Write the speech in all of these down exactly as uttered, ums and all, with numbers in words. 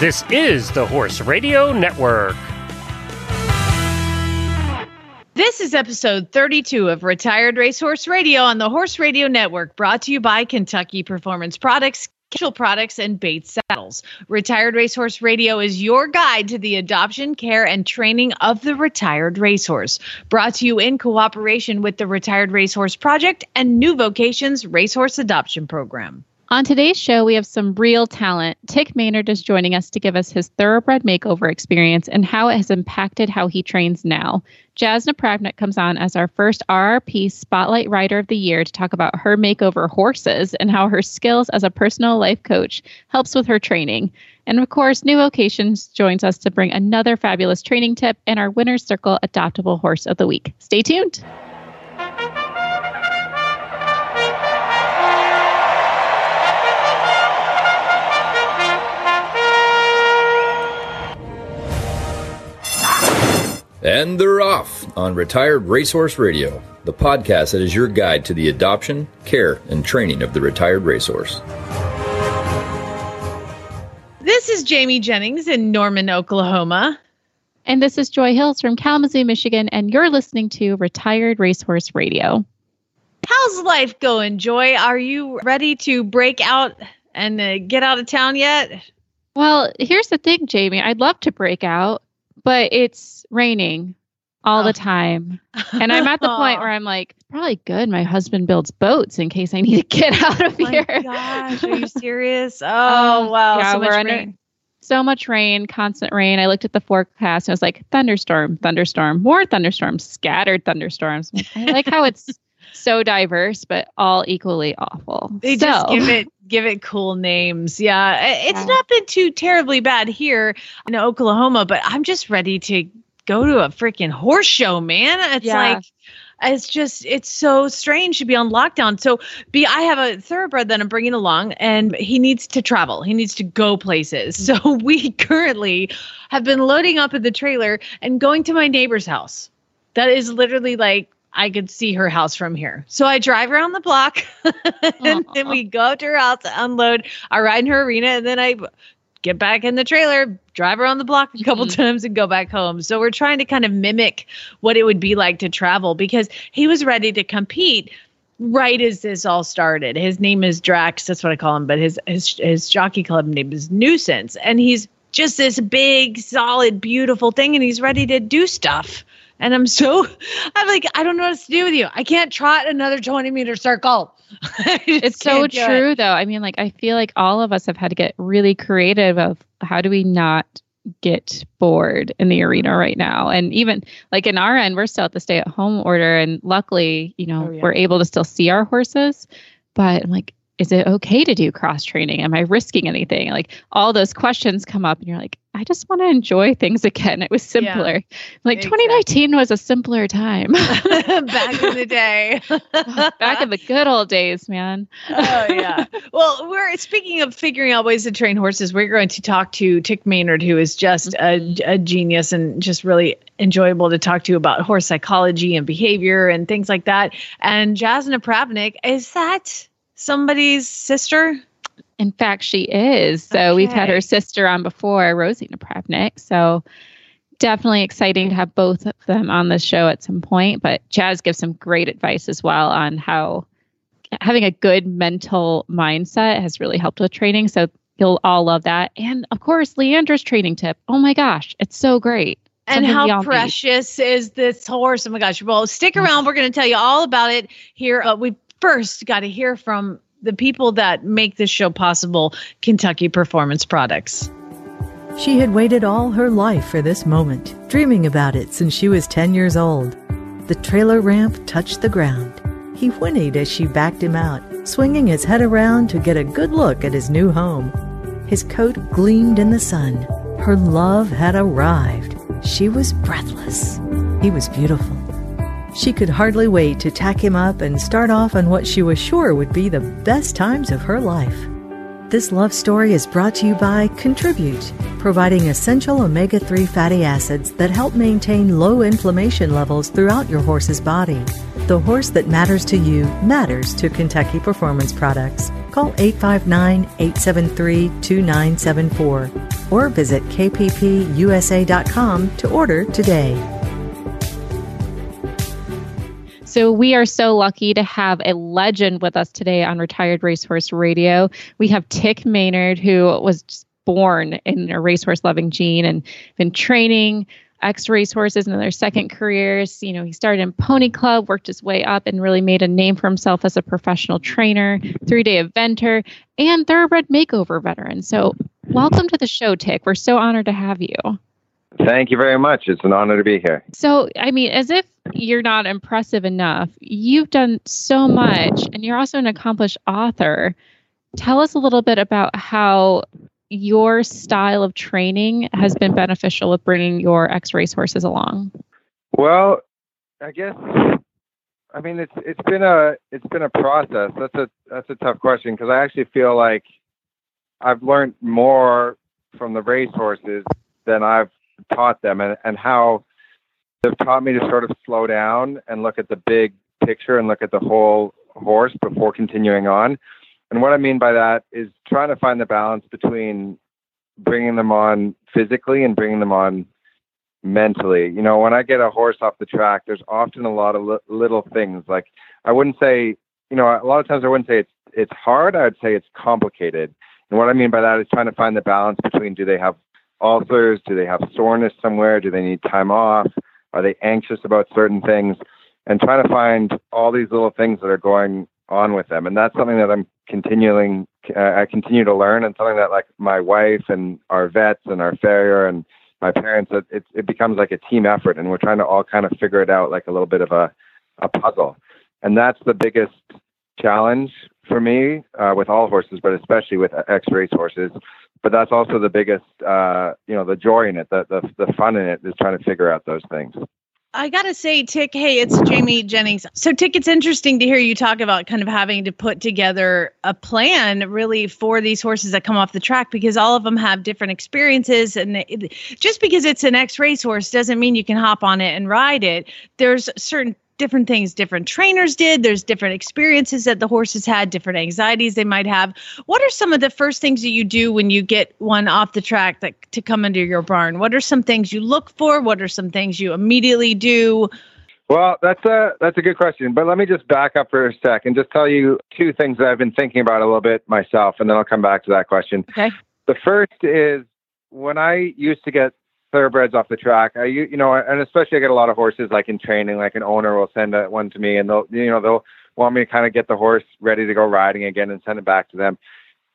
This is the Horse Radio Network. This is episode thirty-two of Retired Racehorse Radio on the Horse Radio Network, brought to you by Kentucky Performance Products, Casual Products, and Bates Saddles. Retired Racehorse Radio is your guide to the adoption, care, and training of the retired racehorse. Brought to you in cooperation with the Retired Racehorse Project and New Vocations Racehorse Adoption Program. On today's show, we have some real talent. Tik Maynard is joining us to give us his thoroughbred makeover experience and how it has impacted how he trains now. Jazz Napravnik comes on as our first R R P Spotlight Rider of the Year to talk about her makeover horses and how her skills as a personal life coach helps with her training. And of course, New Vocations joins us to bring another fabulous training tip and our Winner's Circle Adoptable Horse of the Week. Stay tuned. And they're off on Retired Racehorse Radio, the podcast that is your guide to the adoption, care, and training of the retired racehorse. This is Jamie Jennings in Norman, Oklahoma. And this is Joy Hills from Kalamazoo, Michigan, and you're listening to Retired Racehorse Radio. How's life going, Joy? Are you ready to break out and uh, get out of town yet? Well, here's the thing, Jamie. I'd love to break out, but it's raining all oh. the time. And I'm at the point where I'm like, it's probably good my husband builds boats in case I need to get out of here. Oh my gosh, are you serious? Oh, um, wow. Yeah, so much rain. Under, so much rain, constant rain. I looked at the forecast and I was like, thunderstorm, thunderstorm, more thunderstorms, scattered thunderstorms. I like how it's so diverse, but all equally awful. They so. just give it give it cool names. Yeah, it's yeah. not been too terribly bad here in Oklahoma, but I'm just ready to go to a freaking horse show, man. It's yeah. like, it's just, it's so strange to be on lockdown. So be, I have a thoroughbred that I'm bringing along and he needs to travel. He needs to go places. So we currently have been loading up in the trailer and going to my neighbor's house. That is literally like, I could see her house from here. So I drive around the block and Aww. Then we go to her house to unload. I ride in her arena and then I get back in the trailer, drive around the block a couple mm-hmm. times and go back home. So we're trying to kind of mimic what it would be like to travel because he was ready to compete right as this all started. His name is Drax. That's what I call him. But his, his, his jockey club name is Nuisance. And he's just this big, solid, beautiful thing. And he's ready to do stuff. And I'm so, I'm like, I don't know what to do with you. I can't trot another twenty meter circle. It's so true it. though. I mean, like, I feel like all of us have had to get really creative of how do we not get bored in the arena right now? And even like in our end, we're still at the stay at home order. And luckily, you know, oh, yeah. we're able to still see our horses, but I'm like, is it okay to do cross training? Am I risking anything? Like all those questions come up and you're like, I just want to enjoy things again. It was simpler. Yeah, like exactly. twenty nineteen was a simpler time. Back in the day. Back in the good old days, man. Oh yeah. Well, we're speaking of figuring out ways to train horses. We're going to talk to Tik Maynard, who is just mm-hmm. a, a genius and just really enjoyable to talk to about horse psychology and behavior and things like that. And Jazz Napravnik, is that somebody's sister? In fact, she is. So okay. we've had her sister on before, Rosie Napravnik. So definitely exciting to have both of them on the show at some point. But Jazz gives some great advice as well on how having a good mental mindset has really helped with training. So you'll all love that. And of course, Leandra's training tip. Oh my gosh, it's so great. And how precious need. is this horse? Oh my gosh. Well, stick around. We're going to tell you all about it here. Uh, we've First, got to hear from the people that make this show possible, Kentucky Performance Products. She had waited all her life for this moment, dreaming about it since she was ten years old. The trailer ramp touched the ground. He whinnied as she backed him out, swinging his head around to get a good look at his new home. His coat gleamed in the sun. Her love had arrived. She was breathless. He was beautiful. She could hardly wait to tack him up and start off on what she was sure would be the best times of her life. This love story is brought to you by Contribute, providing essential omega three fatty acids that help maintain low inflammation levels throughout your horse's body. The horse that matters to you matters to Kentucky Performance Products. Call eight five nine, eight seven three, two nine seven four. or visit k p p u s a dot com to order today. So we are so lucky to have a legend with us today on Retired Racehorse Radio. We have Tik Maynard, who was born in a racehorse-loving gene and been training ex-racehorses in their second careers. You know, he started in Pony Club, worked his way up, and really made a name for himself as a professional trainer, three-day eventer, and thoroughbred makeover veteran. So welcome to the show, Tik. We're so honored to have you. Thank you very much. It's an honor to be here. So, I mean, as if you're not impressive enough, you've done so much, and you're also an accomplished author. Tell us a little bit about how your style of training has been beneficial with bringing your ex-race horses along. Well, I guess, I mean, it's it's been a it's been a process. That's a that's a tough question, because I actually feel like I've learned more from the race horses than I've taught them, and, and how they've taught me to sort of slow down and look at the big picture and look at the whole horse before continuing on. And what I mean by that is trying to find the balance between bringing them on physically and bringing them on mentally. You know, when I get a horse off the track, there's often a lot of li- little things. Like, I wouldn't say, you know, a lot of times I wouldn't say it's it's hard. I would say it's complicated. And what I mean by that is trying to find the balance between, do they have ulcers? Do they have soreness somewhere? Do they need time off? Are they anxious about certain things? And trying to find all these little things that are going on with them. And that's something that I'm continuing, uh, I continue to learn, and something that, like, my wife and our vets and our farrier and my parents, it, it, it becomes like a team effort, and we're trying to all kind of figure it out like a little bit of a, a puzzle. And that's the biggest challenge for me uh, with all horses, but especially with ex-race horses. But that's also the biggest, uh, you know, the joy in it, the, the the fun in it, is trying to figure out those things. I got to say, Tik, hey, it's Jamie Jennings. So, Tik, it's interesting to hear you talk about kind of having to put together a plan, really, for these horses that come off the track, because all of them have different experiences. And it, just because it's an ex-race horse doesn't mean you can hop on it and ride it. There's certain different things different trainers did. There's different experiences that the horses had, different anxieties they might have. What are some of the first things that you do when you get one off the track that, to come into your barn? What are some things you look for? What are some things you immediately do? Well, that's a, that's a good question. But let me just back up for a sec and just tell you two things that I've been thinking about a little bit myself, and then I'll come back to that question. Okay. The first is, when I used to get thoroughbreds off the track, I, you, you know, and especially I get a lot of horses like in training, like an owner will send a, one to me, and they'll, you know, they'll want me to kind of get the horse ready to go riding again and send it back to them.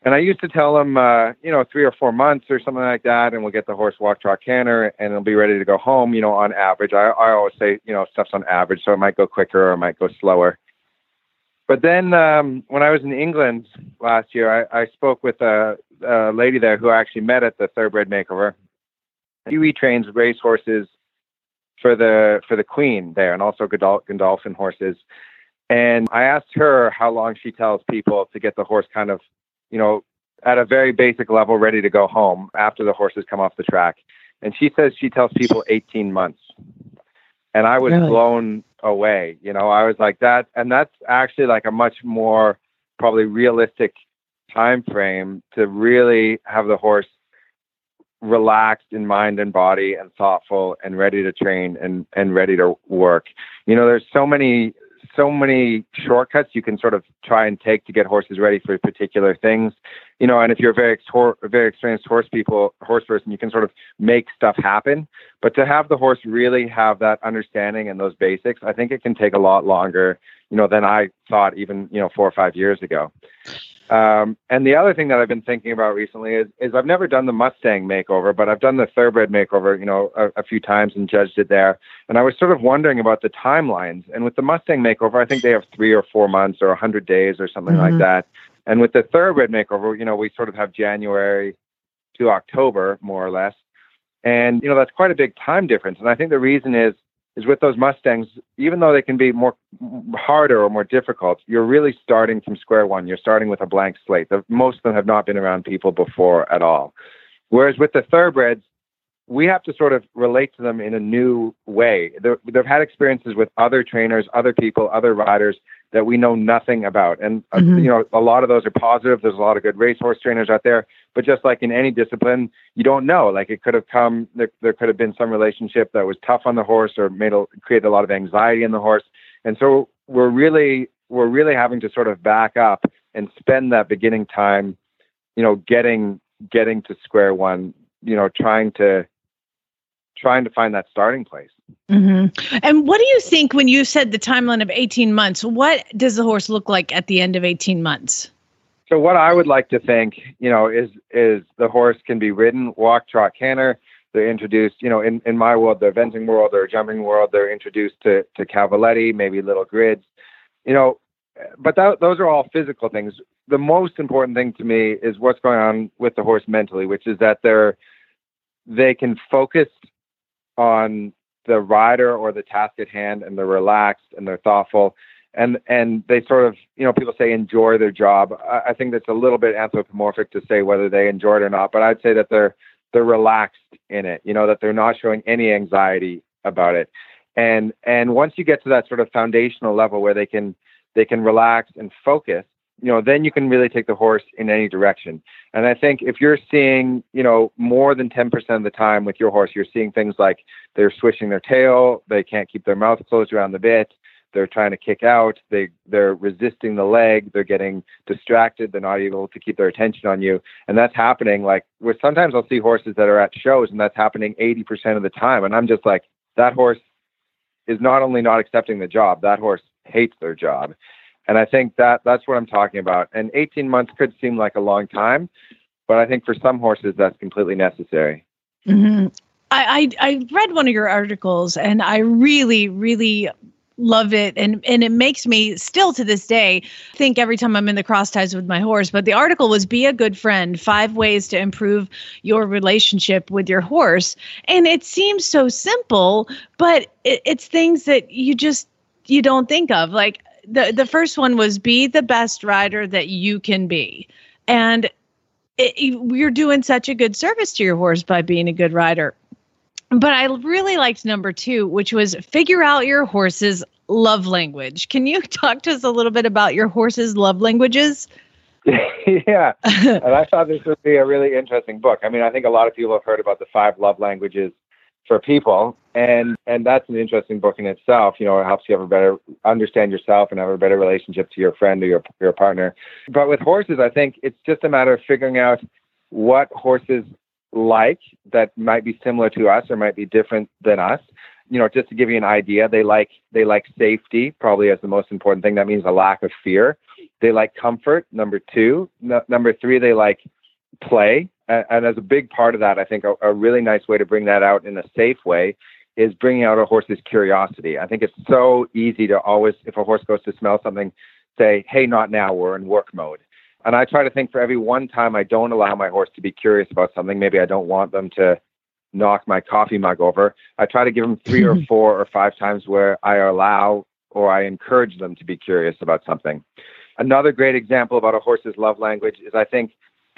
And I used to tell them, uh, you know, three or four months or something like that, and we'll get the horse walk, trot, canter, and it'll be ready to go home, you know, on average. I, I always say, you know, stuff's on average, so it might go quicker or it might go slower. But then um, when I was in England last year, I, I spoke with a, a lady there who I actually met at the Thoroughbred Makeover. Huey trains race horses for the for the Queen there, and also Godol- Godolphin horses. And I asked her how long she tells people to get the horse kind of, you know, at a very basic level, ready to go home after the horses come off the track. And she says she tells people eighteen months. And I was really blown away. You know, I was like that. And that's actually like a much more probably realistic time frame to really have the horse relaxed in mind and body and thoughtful and ready to train and, and ready to work. You know, there's so many, so many shortcuts you can sort of try and take to get horses ready for particular things, you know, and if you're a very, very experienced horse people, horse person, you can sort of make stuff happen, but to have the horse really have that understanding and those basics, I think it can take a lot longer, you know, than I thought even, you know, four or five years ago. Um, and the other thing that I've been thinking about recently is, is I've never done the Mustang makeover, but I've done the thoroughbred makeover, you know, a, a few times and judged it there. And I was sort of wondering about the timelines. And with the Mustang makeover, I think they have three or four months or a hundred days or something mm-hmm. like that. And with the thoroughbred makeover, you know, we sort of have January to October, more or less. And, you know, that's quite a big time difference. And I think the reason is, is with those Mustangs, even though they can be more harder or more difficult, you're really starting from square one. You're starting with a blank slate. Most of them have not been around people before at all. Whereas with the thoroughbreds, we have to sort of relate to them in a new way. They're, they've had experiences with other trainers, other people, other riders that we know nothing about. And, mm-hmm. uh, you know, a lot of those are positive. There's a lot of good racehorse trainers out there, But just like in any discipline, you don't know. Like it could have come, there, there could have been some relationship that was tough on the horse or made a, created a lot of anxiety in the horse. And so we're really, we're really having to sort of back up and spend that beginning time, you know, getting, getting to square one, you know, trying to, trying to find that starting place. Mm-hmm. And what do you think when you said the timeline of eighteen months, what does the horse look like at the end of eighteen months? So what I would like to think, you know, is, is the horse can be ridden, walk, trot, canter. They're introduced, you know, in, in my world, the eventing world or jumping world, they're introduced to, to cavaletti, maybe little grids, you know, but that, those are all physical things. The most important thing to me is what's going on with the horse mentally, which is that they're, they can focus on the rider or the task at hand, and they're relaxed and they're thoughtful. And and they sort of, you know, people say enjoy their job. I, I think that's a little bit anthropomorphic to say whether they enjoy it or not, but I'd say that they're they're relaxed in it, you know, that they're not showing any anxiety about it. And and once you get to that sort of foundational level where they can they can relax and focus, you know, then you can really take the horse in any direction. And I think if you're seeing, you know, more than ten percent of the time with your horse, you're seeing things like they're swishing their tail, they can't keep their mouth closed around the bit, they're trying to kick out, they, they're resisting the leg, they're getting distracted, they're not able to keep their attention on you. And that's happening, like, where sometimes I'll see horses that are at shows, and that's happening eighty percent of the time. And I'm just like, that horse is not only not accepting the job, that horse hates their job. And I think that that's what I'm talking about. And eighteen months could seem like a long time, but I think for some horses, that's completely necessary. Mm-hmm. I, I, I read one of your articles, and I really, really... love it. And and it makes me still to this day think every time I'm in the crossties with my horse. But the article was Be a Good Friend, Five Ways to Improve Your Relationship with Your Horse. And it seems so simple, but it, it's things that you just, you don't think of. Like the, the first one was be the best rider that you can be. And it, you're doing such a good service to your horse by being a good rider. But I really liked number two, which was figure out your horse's love language. Can you talk to us a little bit about your horse's love languages? Yeah. And I thought this would be a really interesting book. I mean, I think a lot of people have heard about the five love languages for people. And, and that's an interesting book in itself. You know, it helps you have a better understand yourself and have a better relationship to your friend or your, your partner. But with horses, I think it's just a matter of figuring out what horses like that might be similar to us or might be different than us. You know, just to give you an idea, they like they like safety, probably as the most important thing. That means a lack of fear. They like comfort, number two. No, number three, they like play. And, and as a big part of that, I think a, a really nice way to bring that out in a safe way is bringing out a horse's curiosity. I think it's so easy to always, if a horse goes to smell something, say, hey, not now, we're in work mode. And I try to think for every one time I don't allow my horse to be curious about something, maybe I don't want them to knock my coffee mug over, I try to give them three or four or five times where I allow or I encourage them to be curious about something. Another great example about a horse's love language is I think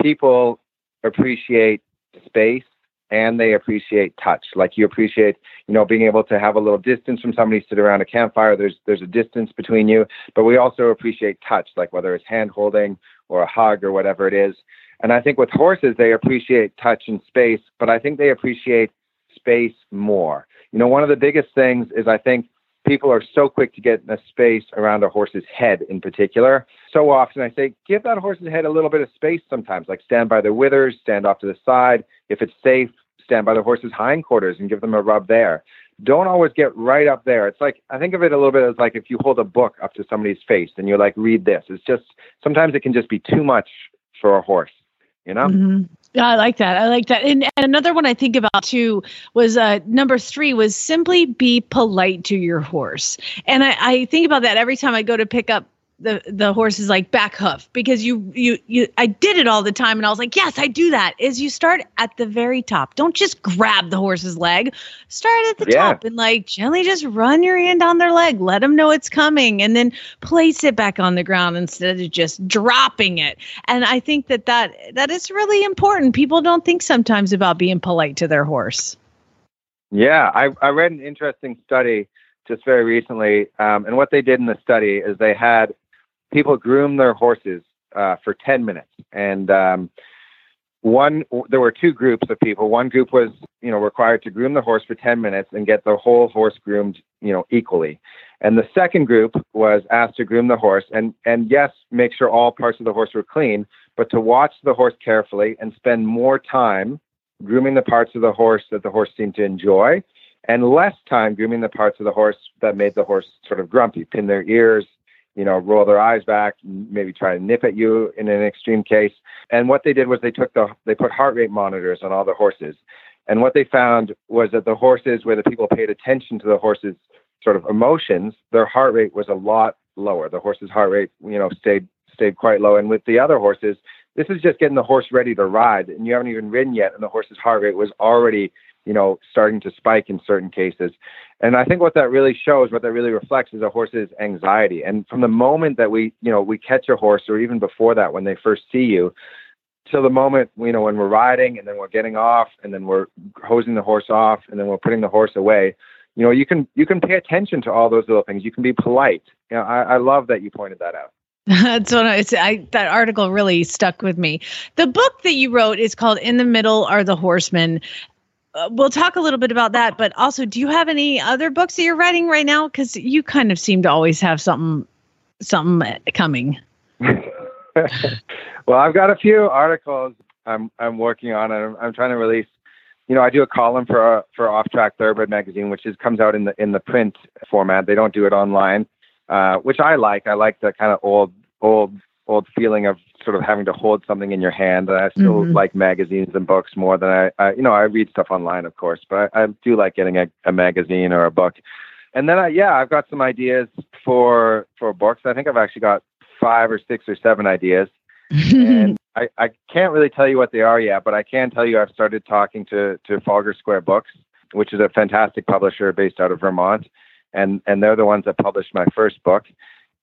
people appreciate space and they appreciate touch. Like you appreciate, you know, being able to have a little distance from somebody, sit around a campfire, there's there's a distance between you, but we also appreciate touch, like whether it's hand holding or a hug or whatever it is. And I think with horses, they appreciate touch and space, but I think they appreciate space more. You know, one of the biggest things is I think people are so quick to get in a space around a horse's head in particular. So often I say, give that horse's head a little bit of space sometimes, like stand by the withers, stand off to the side. If it's safe, stand by the horse's hindquarters and give them a rub there. Don't always get right up there. It's like, I think of it a little bit as like if you hold a book up to somebody's face and you're like, read this. It's just, sometimes it can just be too much for a horse, you know? Mm-hmm. I like that. I like that. And, and another one I think about too was uh, number three was simply be polite to your horse. And I, I think about that every time I go to pick up the, the horse's like back hoof, because you, you, you, I did it all the time. And I was like, yes, I do that is you start at the very top. Don't just grab the horse's leg, start at the yeah. top and like gently just run your hand on their leg, let them know it's coming and then place it back on the ground instead of just dropping it. And I think that that, that is really important. People don't think sometimes about being polite to their horse. Yeah. I, I read an interesting study just very recently. Um, and what they did in the study is they had people groom their horses uh, for ten minutes. And um, One, there were two groups of people. One group was, you know, required to groom the horse for ten minutes and get the whole horse groomed, you know, equally. And the second group was asked to groom the horse and, and yes, make sure all parts of the horse were clean, but to watch the horse carefully and spend more time grooming the parts of the horse that the horse seemed to enjoy and less time grooming the parts of the horse that made the horse sort of grumpy, pin their ears, you know, roll their eyes back, maybe try to nip at you in an extreme case. And what they did was they took the, they put heart rate monitors on all the horses. And what they found was that the horses where the people paid attention to the horses' sort of emotions, their heart rate was a lot lower. The horse's heart rate, you know, stayed, stayed quite low. And with the other horses, this is just getting the horse ready to ride and you haven't even ridden yet. And the horse's heart rate was already, you know, starting to spike in certain cases. And I think what that really shows, what that really reflects is a horse's anxiety. And from the moment that we, you know, we catch a horse or even before that, when they first see you, till the moment, you know, when we're riding and then we're getting off and then we're hosing the horse off and then we're putting the horse away, you know, you can, you can pay attention to all those little things. You can be polite. You know, I, I love that you pointed that out. That's what I, it's, I, that article really stuck with me. The book that you wrote is called In the Middle Are the Horsemen. We'll talk a little bit about that, but also, do you have any other books that you're writing right now? Because you kind of seem to always have something, something coming. Well, I've got a few articles I'm I'm working on, and I'm, I'm trying to release. You know, I do a column for for Off Track Thoroughbred magazine, which is comes out in the in the print format. They don't do it online, uh, which I like. I like the kind of old old old feeling of sort of having to hold something in your hand. And I still mm-hmm. like magazines and books more than I, I, you know, I read stuff online, of course, but I, I do like getting a, a magazine or a book. And then, I, yeah, I've got some ideas for, for books. I think I've actually got five or six or seven ideas and I, I can't really tell you what they are yet, but I can tell you, I've started talking to, to Folger Square Books, which is a fantastic publisher based out of Vermont. And, and they're the ones that published my first book.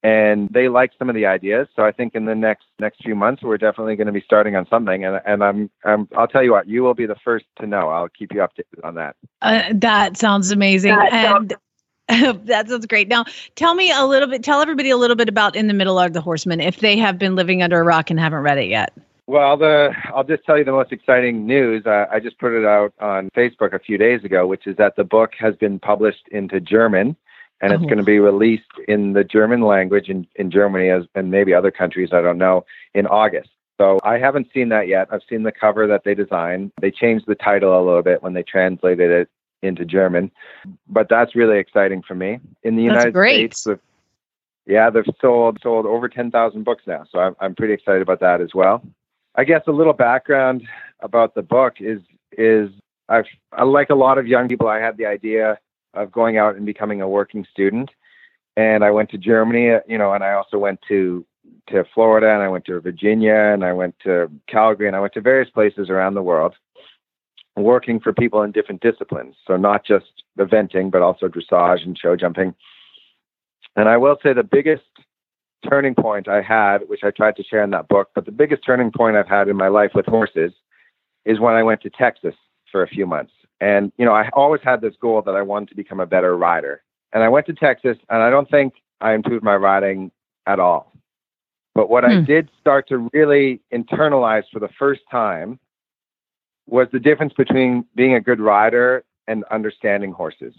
And they like some of the ideas, so I think in the next next few months we're definitely going to be starting on something. And and I'm, I'm I'll tell you what, you will be the first to know. I'll keep you updated on that. Uh, that sounds amazing. That and sounds- that sounds great. Now, tell me a little bit. Tell everybody a little bit about In the Middle Are the Horsemen if they have been living under a rock and haven't read it yet. Well, the I'll just tell you the most exciting news. Uh, I just put it out on Facebook a few days ago, which is that the book has been published into German. And it's oh. going to be released in the German language in, in Germany as and maybe other countries, I don't know, in August. So I haven't seen that yet. I've seen the cover that they designed. They changed the title a little bit when they translated it into German. But that's really exciting for me. In the United States, yeah, they've sold sold over ten thousand books now. So I'm, I'm pretty excited about that as well. I guess a little background about the book is, is I've, I like a lot of young people, I had the idea of going out and becoming a working student. And I went to Germany, you know, and I also went to, to Florida and I went to Virginia and I went to Calgary and I went to various places around the world working for people in different disciplines. So not just eventing, but also dressage and show jumping. And I will say the biggest turning point I had, which I tried to share in that book, but the biggest turning point I've had in my life with horses is when I went to Texas for a few months. And, you know, I always had this goal that I wanted to become a better rider. And I went to Texas, and I don't think I improved my riding at all. But what mm. I did start to really internalize for the first time was the difference between being a good rider and understanding horses.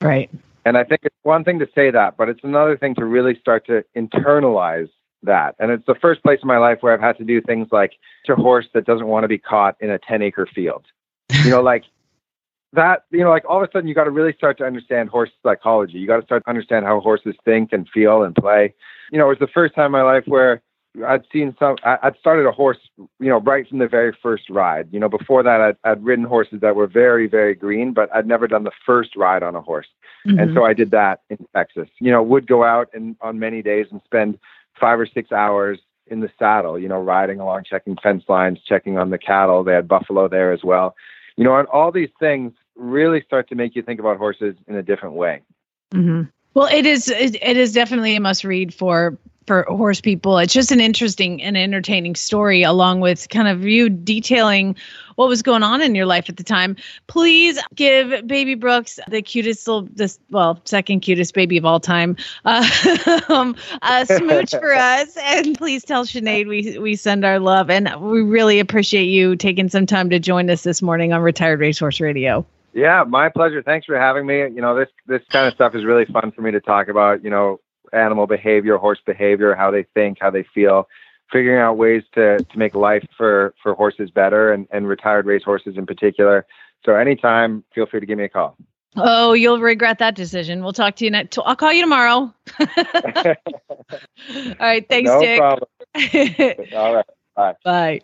Right. And I think it's one thing to say that, but it's another thing to really start to internalize that. And it's the first place in my life where I've had to do things like catch a horse that doesn't want to be caught in a ten-acre field. You know, like... That, you know, like all of a sudden you got to really start to understand horse psychology. You got to start to understand how horses think and feel and play. You know, it was the first time in my life where I'd seen some, I'd started a horse, you know, right from the very first ride. You know, before that I'd, I'd ridden horses that were very, very green, but I'd never done the first ride on a horse. Mm-hmm. And so I did that in Texas, you know, would go out and on many days and spend five or six hours in the saddle, you know, riding along, checking fence lines, checking on the cattle. They had buffalo there as well. You know, and all these things really start to make you think about horses in a different way. Mm-hmm. Well, it is, it, it is definitely a must read for for horse people. It's just an interesting and entertaining story, along with kind of you detailing what was going on in your life at the time. Please give Baby Brooks, the cutest little, this, well, second cutest baby of all time, uh, a smooch for us. And please tell Sinead we, we send our love. And we really appreciate you taking some time to join us this morning on Retired Racehorse Radio. Yeah, my pleasure. Thanks for having me. You know, this, this kind of stuff is really fun for me to talk about, you know, animal behavior, horse behavior, how they think, how they feel, figuring out ways to to make life for, for horses better, and, and retired race horses in particular. So anytime, feel free to give me a call. Oh, you'll regret that decision. We'll talk to you next. I'll call you tomorrow. All right. Thanks, no Dick. Problem. All right. Bye. Bye.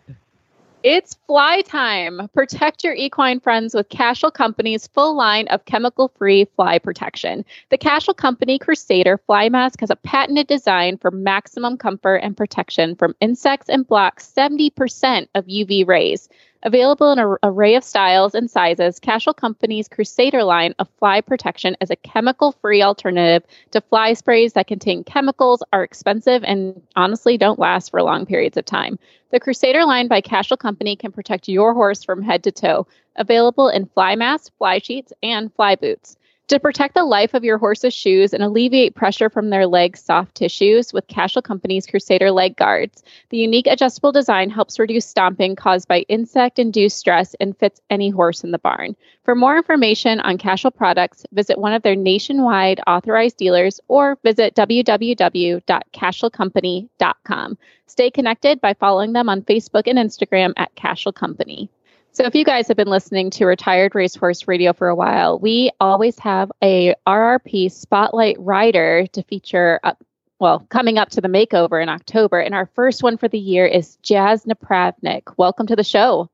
It's fly time. Protect your equine friends with Cashel Company's full line of chemical-free fly protection. The Cashel Company Crusader Fly Mask has a patented design for maximum comfort and protection from insects and blocks seventy percent of U V rays. Available in an array of styles and sizes, Cashel Company's Crusader line of fly protection is a chemical-free alternative to fly sprays that contain chemicals, are expensive, and honestly don't last for long periods of time. The Crusader line by Cashel Company can protect your horse from head to toe. Available in fly masks, fly sheets, and fly boots. To protect the life of your horse's shoes and alleviate pressure from their legs' soft tissues with Cashel Company's Crusader leg guards. The unique adjustable design helps reduce stomping caused by insect-induced stress and fits any horse in the barn. For more information on Cashel products, visit one of their nationwide authorized dealers or visit w w w dot cashel company dot com. Stay connected by following them on Facebook and Instagram at Cashel Company. So if you guys have been listening to Retired Racehorse Radio for a while, we always have a R R P Spotlight Rider to feature, up, well, coming up to the makeover in October. And our first one for the year is Jazz Napravnik. Welcome to the show.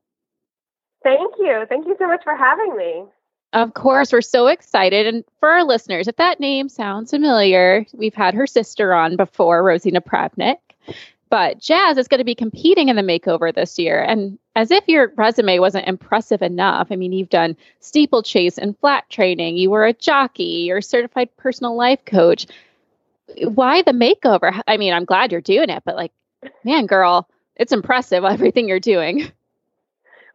Thank you. Thank you so much for having me. Of course, we're so excited. And for our listeners, if that name sounds familiar, we've had her sister on before, Rosie Napravnik. But Jazz is going to be competing in the makeover this year. And as if your resume wasn't impressive enough, I mean, you've done steeplechase and flat training. You were a jockey. You're a certified personal life coach. Why the makeover? I mean, I'm glad you're doing it, but like, man, girl, it's impressive, everything you're doing.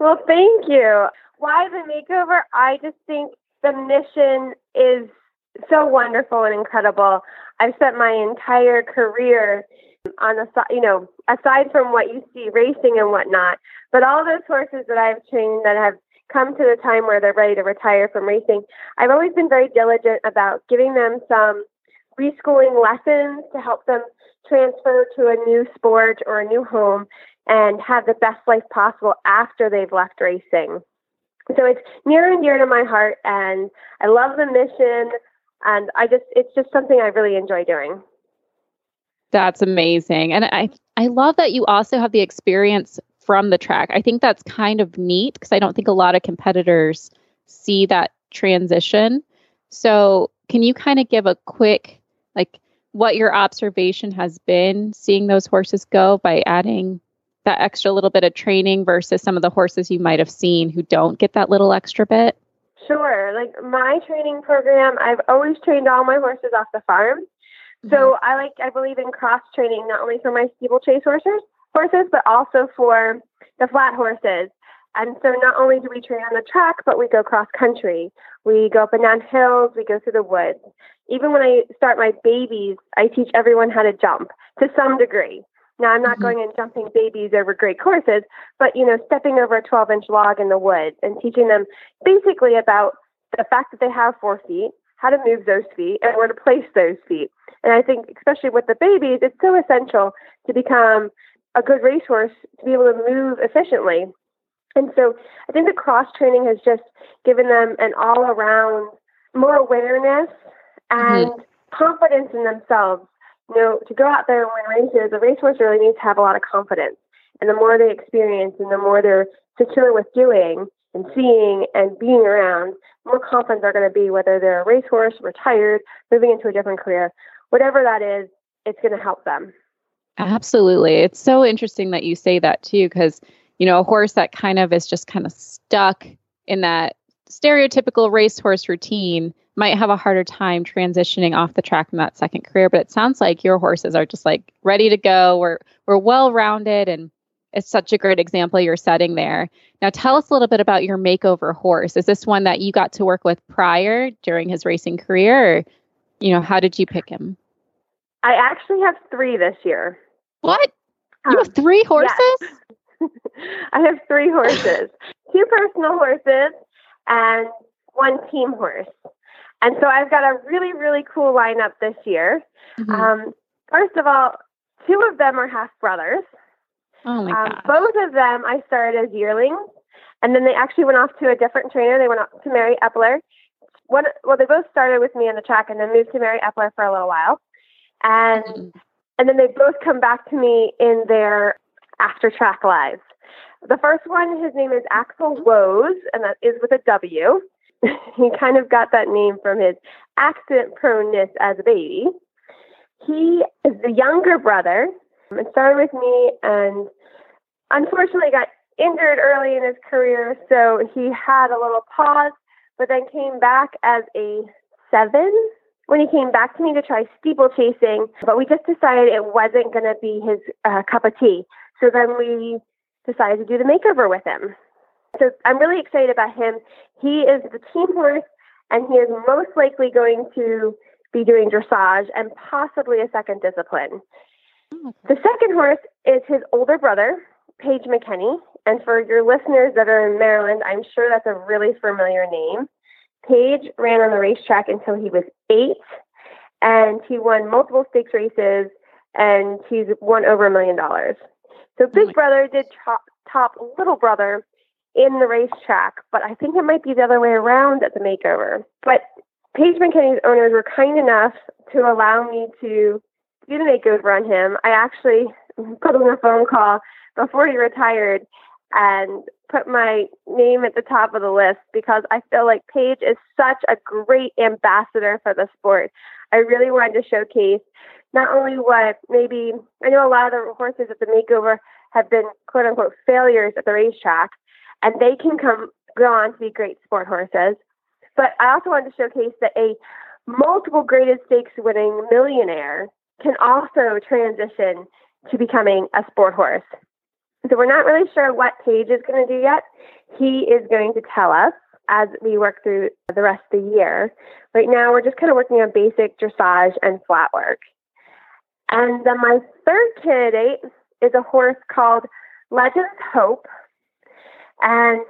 Well, thank you. Why the makeover? I just think the mission is so wonderful and incredible. I've spent my entire career on the side, you know, aside from what you see racing and whatnot, but all those horses that I've trained that have come to the time where they're ready to retire from racing, I've always been very diligent about giving them some reschooling lessons to help them transfer to a new sport or a new home and have the best life possible after they've left racing. So it's near and dear to my heart, and I love the mission, and I just, it's just something I really enjoy doing. That's amazing. And I I love that you also have the experience from the track. I think that's kind of neat because I don't think a lot of competitors see that transition. So can you kind of give a quick, like what your observation has been seeing those horses go by adding that extra little bit of training versus some of the horses you might have seen who don't get that little extra bit? Sure. Like my training program, I've always trained all my horses off the farm. So I like I believe in cross training, not only for my steeplechase horses, horses, but also for the flat horses. And so not only do we train on the track, but we go cross country. We go up and down hills. We go through the woods. Even when I start my babies, I teach everyone how to jump to some degree. Now I'm not mm-hmm. going and jumping babies over great courses, but you know, stepping over a twelve inch log in the woods and teaching them basically about the fact that they have four feet, how to move those feet, and where to place those feet. And I think, especially with the babies, it's so essential to become a good racehorse, to be able to move efficiently. And so I think the cross-training has just given them an all-around more awareness and mm-hmm. confidence in themselves. You know, to go out there and win races, a racehorse really needs to have a lot of confidence. And the more they experience and the more they're secure with doing and seeing and being around, the more confident they're going to be, whether they're a racehorse, retired, moving into a different career. Whatever that is, it's going to help them. Absolutely. It's so interesting that you say that too, because, you know, a horse that kind of is just kind of stuck in that stereotypical racehorse routine might have a harder time transitioning off the track from that second career. But it sounds like your horses are just like ready to go. We're, we're well-rounded, and it's such a great example you're setting there. Now, tell us a little bit about your makeover horse. Is this one that you got to work with prior during his racing career? Or, you know, how did you pick him? I actually have three this year. What? You um, have three horses? Yes. I have three horses, two personal horses and one team horse. And so I've got a really, really cool lineup this year. Mm-hmm. Um, first of all, two of them are half brothers. Oh my um, God. Both of them I started as yearlings, and then they actually went off to a different trainer. They went off to Mary Epler. One, well, they both started with me on the track and then moved to Mary Epler for a little while. And mm-hmm. and then they both come back to me in their after-track lives. The first one, his name is Axel Woes, and that is with a W. He kind of got that name from his accident-proneness as a baby. He is the younger brother. It started with me and unfortunately got injured early in his career, so he had a little pause, but then came back as a seven when he came back to me to try steeplechasing, but we just decided it wasn't going to be his uh, cup of tea. So then we decided to do the makeover with him. So I'm really excited about him. He is the team horse, and he is most likely going to be doing dressage and possibly a second discipline. The second horse is his older brother, Page McKenney. And for your listeners that are in Maryland, I'm sure that's a really familiar name. Page ran on the racetrack until he was eight, and he won multiple stakes races, and he's won over a million dollars. So Big Brother did top, top Little Brother in the racetrack, but I think it might be the other way around at the makeover. But Page McKenney's owners were kind enough to allow me to do the makeover on him. I actually put in a phone call before he retired and put my name at the top of the list because I feel like Paige is such a great ambassador for the sport. I really wanted to showcase not only what maybe, I know a lot of the horses at the makeover have been quote unquote failures at the racetrack, and they can come go on to be great sport horses. But I also wanted to showcase that a multiple graded stakes winning millionaire can also transition to becoming a sport horse. So we're not really sure what Paige is going to do yet. He is going to tell us as we work through the rest of the year. Right now, we're just kind of working on basic dressage and flat work. And then my third candidate is a horse called Legend's Hope. And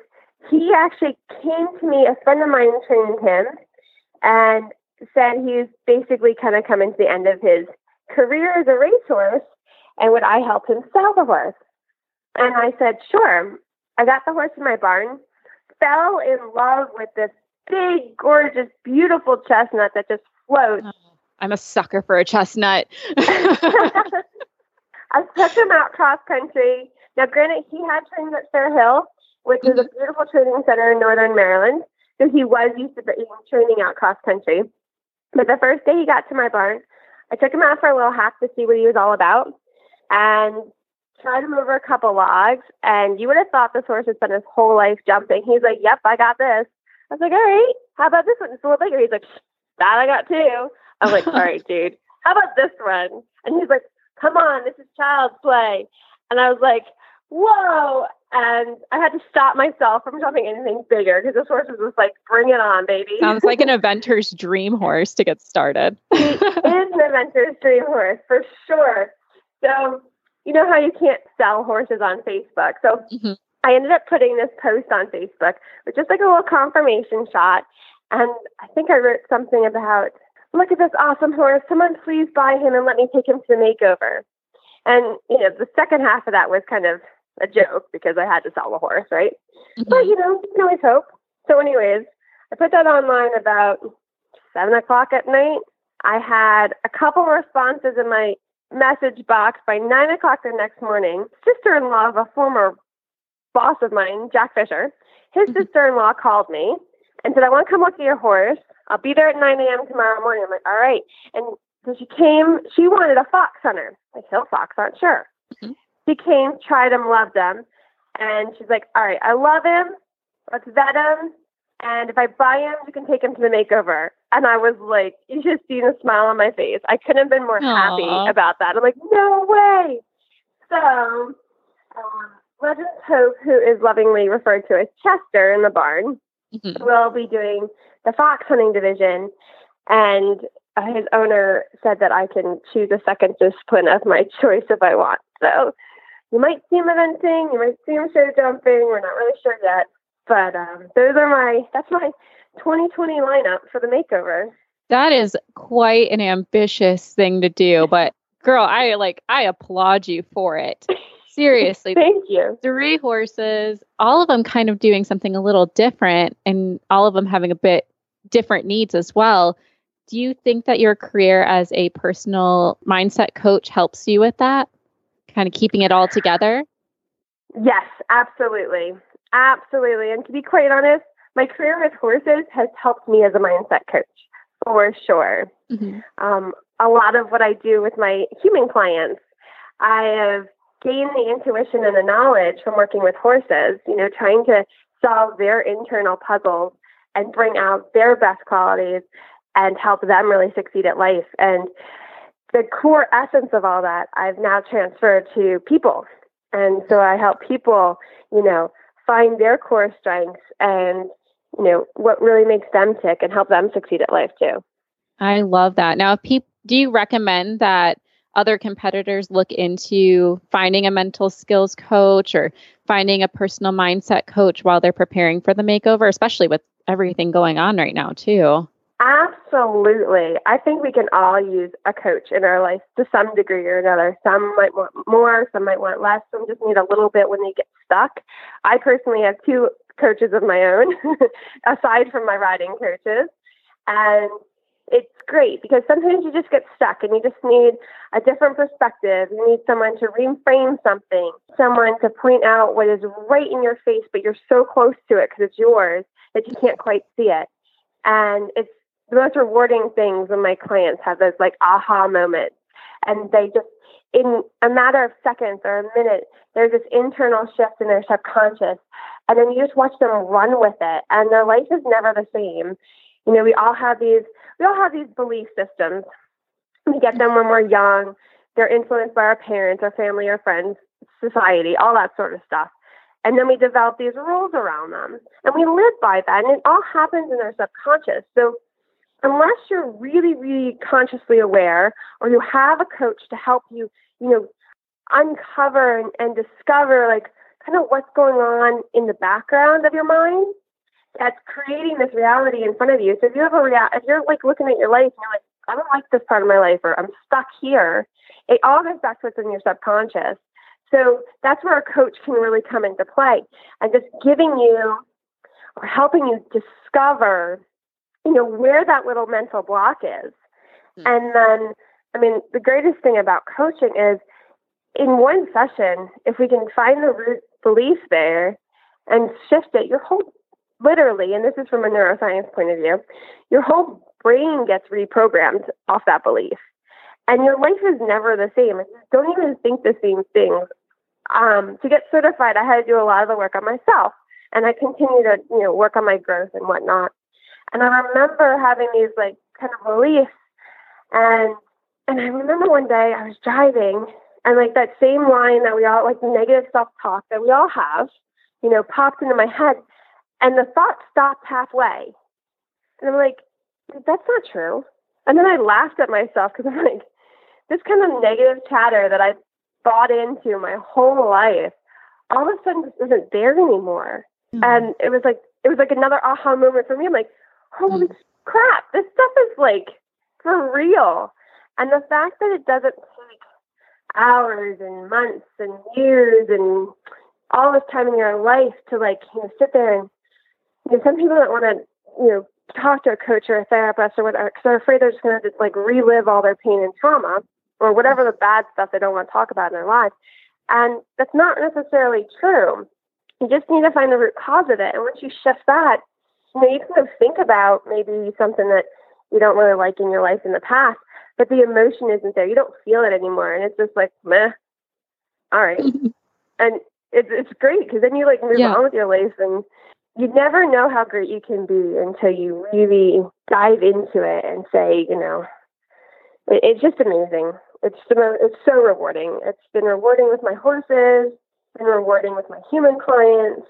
he actually came to me, a friend of mine trained him, and said he's basically kind of coming to the end of his career as a racehorse, and would I help him sell the horse? And I said, sure. I got the horse in my barn, fell in love with this big, gorgeous, beautiful chestnut that just floats. Oh, I'm a sucker for a chestnut. I took him out cross country. Now, granted, he had trained at Fair Hill, which mm-hmm. is a beautiful training center in northern Maryland, so he was used to training out cross country. But the first day he got to my barn, I took him out for a little hack to see what he was all about, and tried him over a couple logs, and you would have thought this horse had spent his whole life jumping. He's like, yep, I got this. I was like, all right, how about this one? It's a little bigger. He's like, that I got too. I'm like, all right, dude, how about this one? And he's like, come on, this is child's play. And I was like, whoa. And I had to stop myself from jumping anything bigger because this horse was just like, bring it on, baby. Sounds like an inventor's dream horse to get started. He is an inventor's dream horse, for sure. So you know how you can't sell horses on Facebook. So mm-hmm. I ended up putting this post on Facebook with just like a little confirmation shot. And I think I wrote something about, look at this awesome horse. Someone please buy him and let me take him to the makeover. And, you know, the second half of that was kind of a joke because I had to sell the horse, right? Mm-hmm. But, you know, you can always hope. So anyways, I put that online about seven o'clock at night. I had a couple responses in my message box by nine o'clock the next morning. Sister-in-law of a former boss of mine, Jack Fisher, his mm-hmm. sister-in-law called me and said, I want to come look at your horse. I'll be there at nine a.m. tomorrow morning. I'm like, all right. And so she came, she wanted a fox hunter. Like, hill fox aren't sure. Mm-hmm. She came, tried him, loved him. And she's like, all right, I love him. Let's vet him. And if I buy him, you can take him to the makeover. And I was like, you should have seen the smile on my face. I couldn't have been more Aww. happy about that. I'm like, no way. So um, Legend's Hope, who is lovingly referred to as Chester in the barn, mm-hmm. will be doing the fox hunting division. And uh, his owner said that I can choose a second discipline of my choice if I want. So you might see him eventing, you might see him show jumping. We're not really sure yet. But um, those are my, that's my twenty twenty lineup for the makeover. That is quite an ambitious thing to do, but girl, I like, I applaud you for it. Seriously. Thank you. Three horses, all of them kind of doing something a little different and all of them having a bit different needs as well. Do you think that your career as a personal mindset coach helps you with that? Kind of keeping it all together? Yes, absolutely. Absolutely. And to be quite honest, my career with horses has helped me as a mindset coach, for sure. Mm-hmm. Um, a lot of what I do with my human clients, I have gained the intuition and the knowledge from working with horses, you know, trying to solve their internal puzzles and bring out their best qualities and help them really succeed at life. And the core essence of all that, I've now transferred to people. And so I help people, you know, find their core strengths and, you know, what really makes them tick and help them succeed at life too. I love that. Now, if people, do you recommend that other competitors look into finding a mental skills coach or finding a personal mindset coach while they're preparing for the makeover, especially with everything going on right now too? Absolutely. I think we can all use a coach in our life to some degree or another. Some might want more, some might want less, some just need a little bit when they get stuck. I personally have two coaches of my own, aside from my riding coaches. And it's great because sometimes you just get stuck and you just need a different perspective. You need someone to reframe something, someone to point out what is right in your face, but you're so close to it because it's yours that you can't quite see it. And it's the most rewarding things when my clients have those like aha moments and they just, in a matter of seconds or a minute, there's this internal shift in their subconscious. And then you just watch them run with it and their life is never the same. You know, we all have these, we all have these belief systems. We get them when we're young. They're influenced by our parents, our family, our friends, society, all that sort of stuff. And then we develop these rules around them and we live by that. And it all happens in our subconscious. So unless you're really, really consciously aware or you have a coach to help you, you know, uncover and, and discover like kind of what's going on in the background of your mind that's creating this reality in front of you. So if you have a rea- if you're like looking at your life and you're like, I don't like this part of my life or I'm stuck here, it all goes back to what's in your subconscious. So that's where a coach can really come into play and just giving you or helping you discover, you know, where that little mental block is. Mm. And then, I mean, the greatest thing about coaching is in one session, if we can find the root belief there and shift it, your whole, literally, and this is from a neuroscience point of view, your whole brain gets reprogrammed off that belief. And your life is never the same. Don't even think the same things. Um, to get certified, I had to do a lot of the work on myself. And I continue to, you know, work on my growth and whatnot. And I remember having these, like, kind of beliefs. And and I remember one day I was driving, and, like, that same line that we all, like, the negative self-talk that we all have, you know, popped into my head. And the thought stopped halfway. And I'm like, that's not true. And then I laughed at myself because I'm like, this kind of negative chatter that I bought into my whole life, all of a sudden isn't there anymore. Mm-hmm. And it was like, it was like another aha moment for me. I'm like, holy mm-hmm. crap, this stuff is like for real. And the fact that it doesn't take hours and months and years and all this time in your life to like, you know, sit there and, you know, some people don't want to, you know, talk to a coach or a therapist or whatever because they're afraid they're just going to like relive all their pain and trauma or whatever the bad stuff they don't want to talk about in their lives. And that's not necessarily true. You just need to find the root cause of it. And once you shift that, you know, you can think about maybe something that you don't really like in your life in the past, but the emotion isn't there. You don't feel it anymore. And it's just like, meh, all right. And it's, it's great because then you like move yeah. on with your life and you never know how great you can be until you really dive into it and say, you know, it, it's just amazing. It's it's so rewarding. It's been rewarding with my horses, been rewarding with my human clients.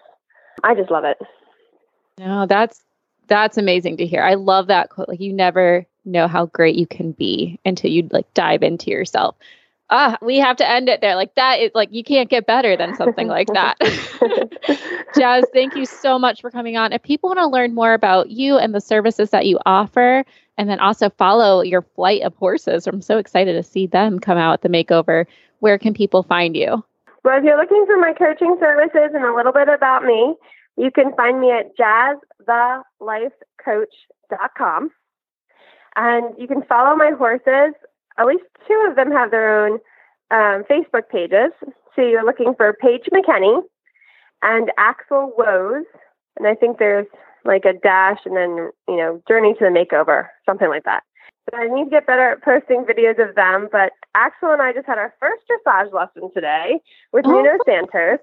I just love it. No, that's that's amazing to hear. I love that quote. Like, you never know how great you can be until you like dive into yourself. Ah, we have to end it there. Like that is like, you can't get better than something like that. Jazz, thank you so much for coming on. If people want to learn more about you and the services that you offer, and then also follow your flight of horses, I'm so excited to see them come out at the makeover. Where can people find you? Well, if you're looking for my coaching services and a little bit about me, you can find me at jazz the life coach dot com. And you can follow my horses. At least two of them have their own um, Facebook pages. So you're looking for Page McKenney and Axel Woes. And I think there's like a dash and then, you know, Journey to the Makeover, something like that. So I need to get better at posting videos of them. But Axel and I just had our first dressage lesson today with oh. Nuno Santos.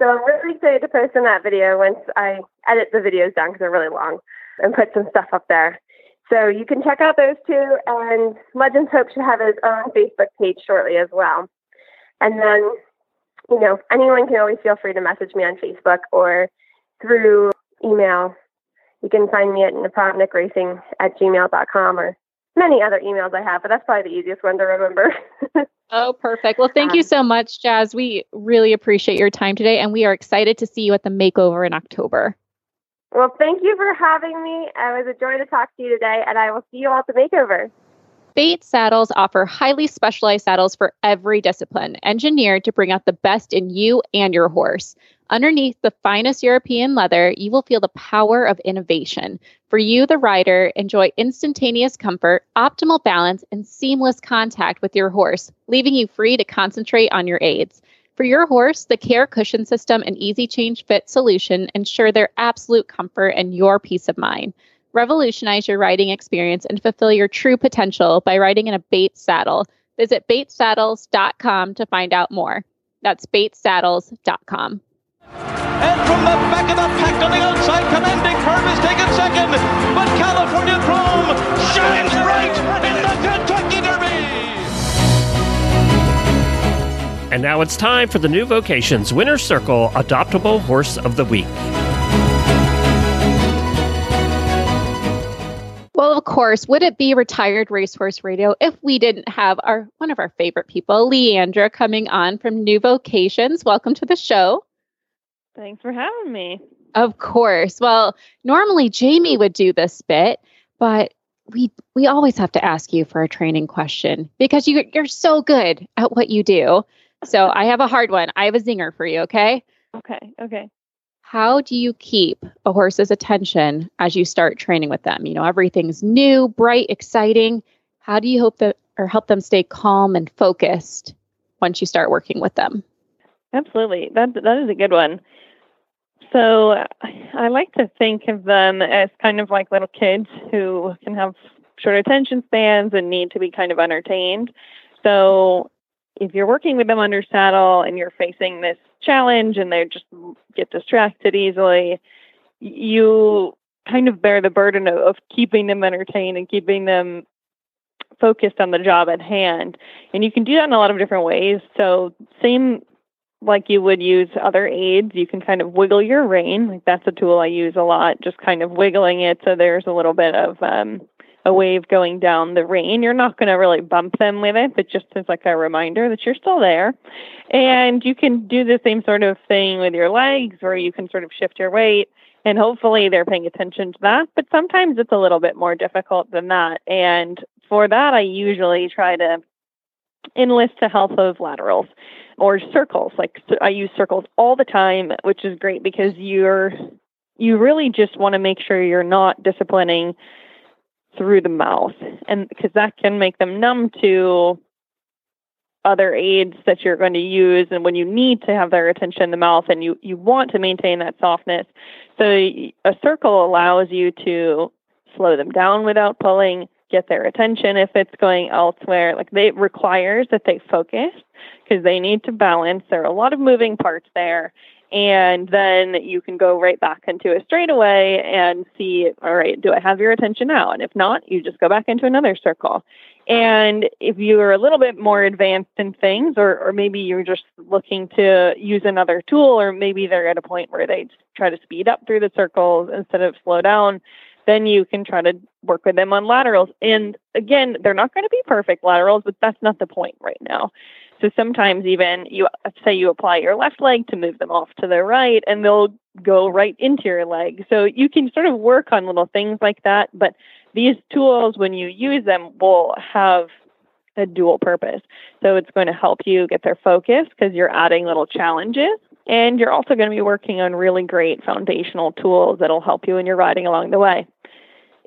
So I'm really excited to post in that video once I edit the videos down because they're really long and put some stuff up there. So you can check out those two, and Legend's Hope should have his own Facebook page shortly as well. And then, you know, anyone can always feel free to message me on Facebook or through email. You can find me at napromnickracing at gmail dot com or many other emails I have, but that's probably the easiest one to remember. Oh, perfect. Well, thank um, you so much, Jazz. We really appreciate your time today, and we are excited to see you at the makeover in October. Well, thank you for having me. It was a joy to talk to you today, and I will see you all at the makeover. Bates Saddles offer highly specialized saddles for every discipline, engineered to bring out the best in you and your horse. Underneath the finest European leather, you will feel the power of innovation. For you, the rider, enjoy instantaneous comfort, optimal balance, and seamless contact with your horse, leaving you free to concentrate on your aids. For your horse, the Care Cushion System and Easy Change Fit solution ensure their absolute comfort and your peace of mind. Revolutionize your riding experience and fulfill your true potential by riding in a Bates saddle. Visit Bates Saddles dot com to find out more. That's Bates Saddles dot com. And from the back of the pack on the outside, Commanding Curve is taken second, but California Chrome shines bright in the Kentucky Derby. And now it's time for the New Vocations Winner's Circle Adoptable Horse of the Week. Well, of course, would it be Retired Racehorse Radio if we didn't have our one of our favorite people, Leandra, coming on from New Vocations? Welcome to the show. Thanks for having me. Of course. Well, normally Jamie would do this bit, but we we always have to ask you for a training question because you, you're so good at what you do. So I have a hard one. I have a zinger for you, okay? Okay, okay. How do you keep a horse's attention as you start training with them? You know, everything's new, bright, exciting. How do you hope that or help them stay calm and focused once you start working with them? Absolutely. That that is a good one. So I like to think of them as kind of like little kids who can have short attention spans and need to be kind of entertained. So if you're working with them under saddle and you're facing this challenge and they just get distracted easily, you kind of bear the burden of, of keeping them entertained and keeping them focused on the job at hand. And you can do that in a lot of different ways. So same like you would use other aids, you can kind of wiggle your rein. Like that's a tool I use a lot, just kind of wiggling it. So there's a little bit of um, a wave going down the rein. You're not going to really bump them with it, but just as like a reminder that you're still there. And you can do the same sort of thing with your legs where you can sort of shift your weight and hopefully they're paying attention to that. But sometimes it's a little bit more difficult than that. And for that, I usually try to enlist the help of laterals or circles. Like I use circles all the time, which is great because you're, you really just want to make sure you're not disciplining through the mouth, and because that can make them numb to other aids that you're going to use. And when you need to have their attention in the mouth and you, you want to maintain that softness. So a circle allows you to slow them down without pulling, get their attention if it's going elsewhere. Like they requires that they focus because they need to balance. There are a lot of moving parts there. And then you can go right back into a straightaway and see, all right, do I have your attention now? And if not, you just go back into another circle. And if you are a little bit more advanced in things, or, or maybe you're just looking to use another tool, or maybe they're at a point where they try to speed up through the circles instead of slow down, then you can try to work with them on laterals. And again, they're not going to be perfect laterals, but that's not the point right now. So sometimes even you say you apply your left leg to move them off to the right, and they'll go right into your leg. So you can sort of work on little things like that. But these tools, when you use them, will have a dual purpose. So it's going to help you get their focus because you're adding little challenges. And you're also going to be working on really great foundational tools that'll help you when you're riding along the way.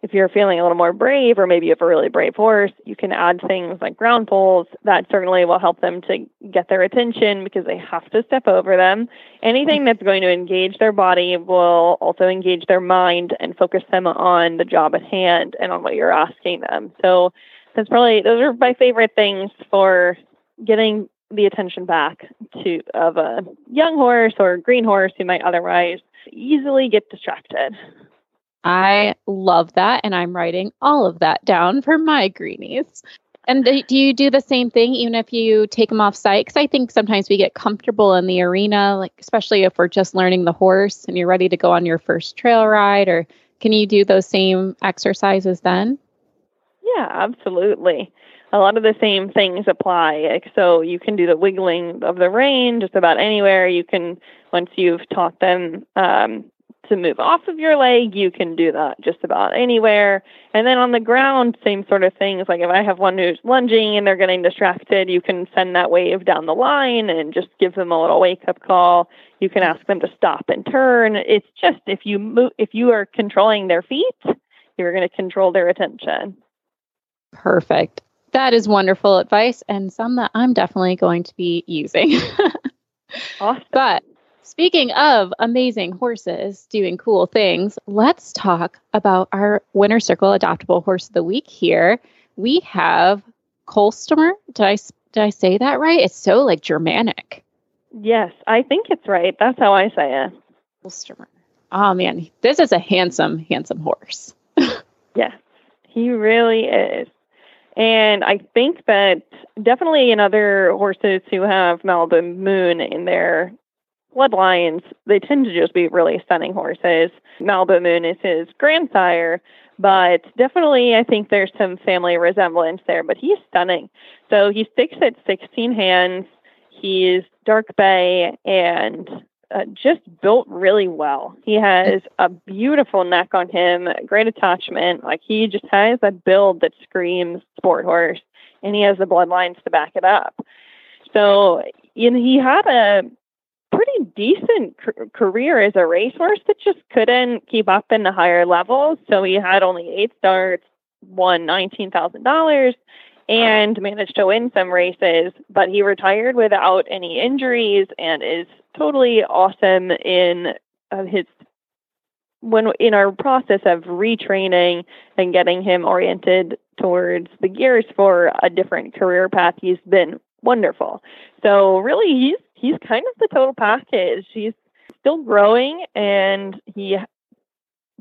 If you're feeling a little more brave, or maybe you have a really brave horse, you can add things like ground poles. That certainly will help them to get their attention because they have to step over them. Anything that's going to engage their body will also engage their mind and focus them on the job at hand and on what you're asking them. So that's probably, those are my favorite things for getting the attention back to of a young horse or green horse who might otherwise easily get distracted. I love that. And I'm writing all of that down for my greenies. And do you do the same thing, even if you take them off site? Because I think sometimes we get comfortable in the arena, like especially if we're just learning the horse and you're ready to go on your first trail ride. Or can you do those same exercises then? Yeah, absolutely. A lot of the same things apply. So you can do the wiggling of the rein just about anywhere. You can, once you've taught them um, to move off of your leg, you can do that just about anywhere. And then on the ground, same sort of things. Like if I have one who's lunging and they're getting distracted, you can send that wave down the line and just give them a little wake-up call. You can ask them to stop and turn. It's just if you move, if you are controlling their feet, you're going to control their attention. Perfect. That is wonderful advice, and some that I'm definitely going to be using. Awesome. But speaking of amazing horses doing cool things, let's talk about our Winter Circle Adoptable Horse of the Week here. We have Kohlstomer. Did I, did I say that right? It's so like Germanic. Yes, I think it's right. That's how I say it. Kohlstomer. Oh, man. This is a handsome, handsome horse. Yes, he really is. And I think that definitely in other horses who have Malibu Moon in their bloodlines, they tend to just be really stunning horses. Malibu Moon is his grandsire, but definitely I think there's some family resemblance there, but he's stunning. So he sticks at sixteen hands. He's dark bay and uh, just built really well. He has a beautiful neck on him, great attachment. Like he just has a build that screams sport horse, and he has the bloodlines to back it up. So, and he had a pretty decent c- career as a racehorse that just couldn't keep up in the higher levels. So he had only eight starts, won nineteen thousand dollars, and managed to win some races, but he retired without any injuries and is totally awesome in uh, his when in our process of retraining and getting him oriented towards the gears for a different career path. He's been wonderful. So really, he's he's kind of the total package. He's still growing, and he,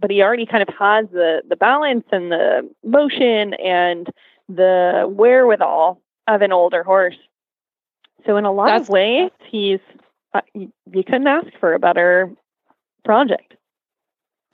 but he already kind of has the the balance and the motion and the wherewithal of an older horse. So in a lot That's, of ways, he's uh, you, you couldn't ask for a better project.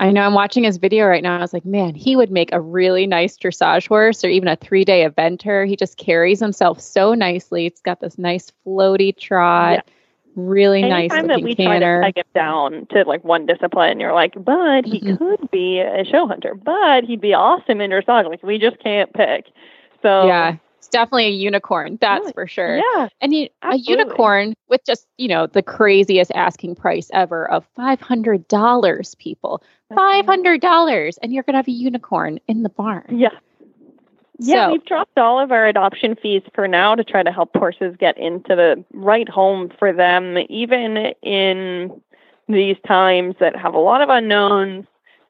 I know. I'm watching his video right now. And I was like, man, he would make a really nice dressage horse or even a three-day eventer. He just carries himself so nicely. It's got this nice floaty trot, yeah. really Anytime nice looking that we canter. Try to peg him down to like one discipline, you're like, but he mm-hmm. could be a show hunter, but he'd be awesome in dressage. Like we just can't pick. So yeah, it's definitely a unicorn. That's really, for sure. Yeah, and you, a unicorn with just, you know, the craziest asking price ever of five hundred dollars, people. five hundred dollars, and you're going to have a unicorn in the barn. Yeah. Yeah, so, we've dropped all of our adoption fees for now to try to help horses get into the right home for them, even in these times that have a lot of unknowns.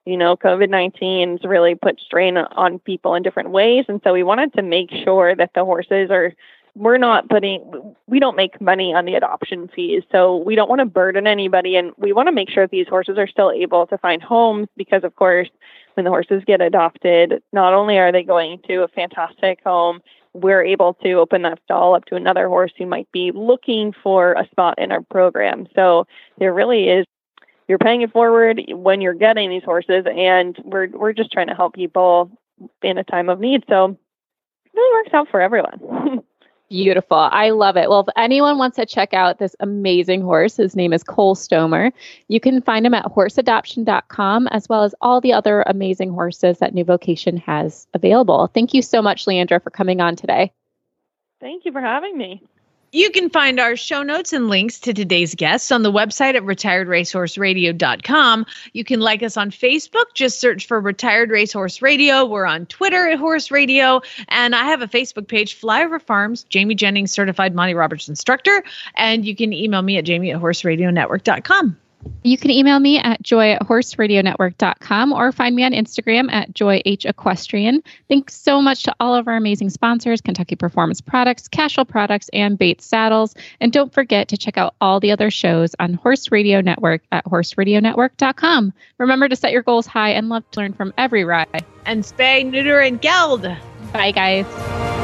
You know, covid nineteen's really put strain on people in different ways. And so we wanted to make sure that the horses are we're not putting, we don't make money on the adoption fees. So we don't want to burden anybody. And we want to make sure these horses are still able to find homes because, of course, when the horses get adopted, not only are they going to a fantastic home, we're able to open that stall up to another horse who might be looking for a spot in our program. So there really is, you're paying it forward when you're getting these horses, and we're we're just trying to help people in a time of need. So it really works out for everyone. Beautiful. I love it. Well, if anyone wants to check out this amazing horse, his name is Kohlstomer. You can find him at horse adoption dot com, as well as all the other amazing horses that New Vocation has available. Thank you so much, Leandra, for coming on today. Thank you for having me. You can find our show notes and links to today's guests on the website at retired racehorse radio dot com. You can like us on Facebook. Just search for Retired Racehorse Radio. We're on Twitter at Horse Radio. And I have a Facebook page, Flyover Farms, Jamie Jennings, Certified Monty Roberts Instructor. And you can email me at jamie at horse radio network dot com. You can email me at joy at horse radio network dot com or find me on Instagram at joy h equestrian. Thanks so much to all of our amazing sponsors, Kentucky Performance Products, Cashel Products, and Bates Saddles. And don't forget to check out all the other shows on Horse Radio Network at horse radio network dot com. Remember to set your goals high and love to learn from every ride. And spay, neuter, and geld. Bye, guys.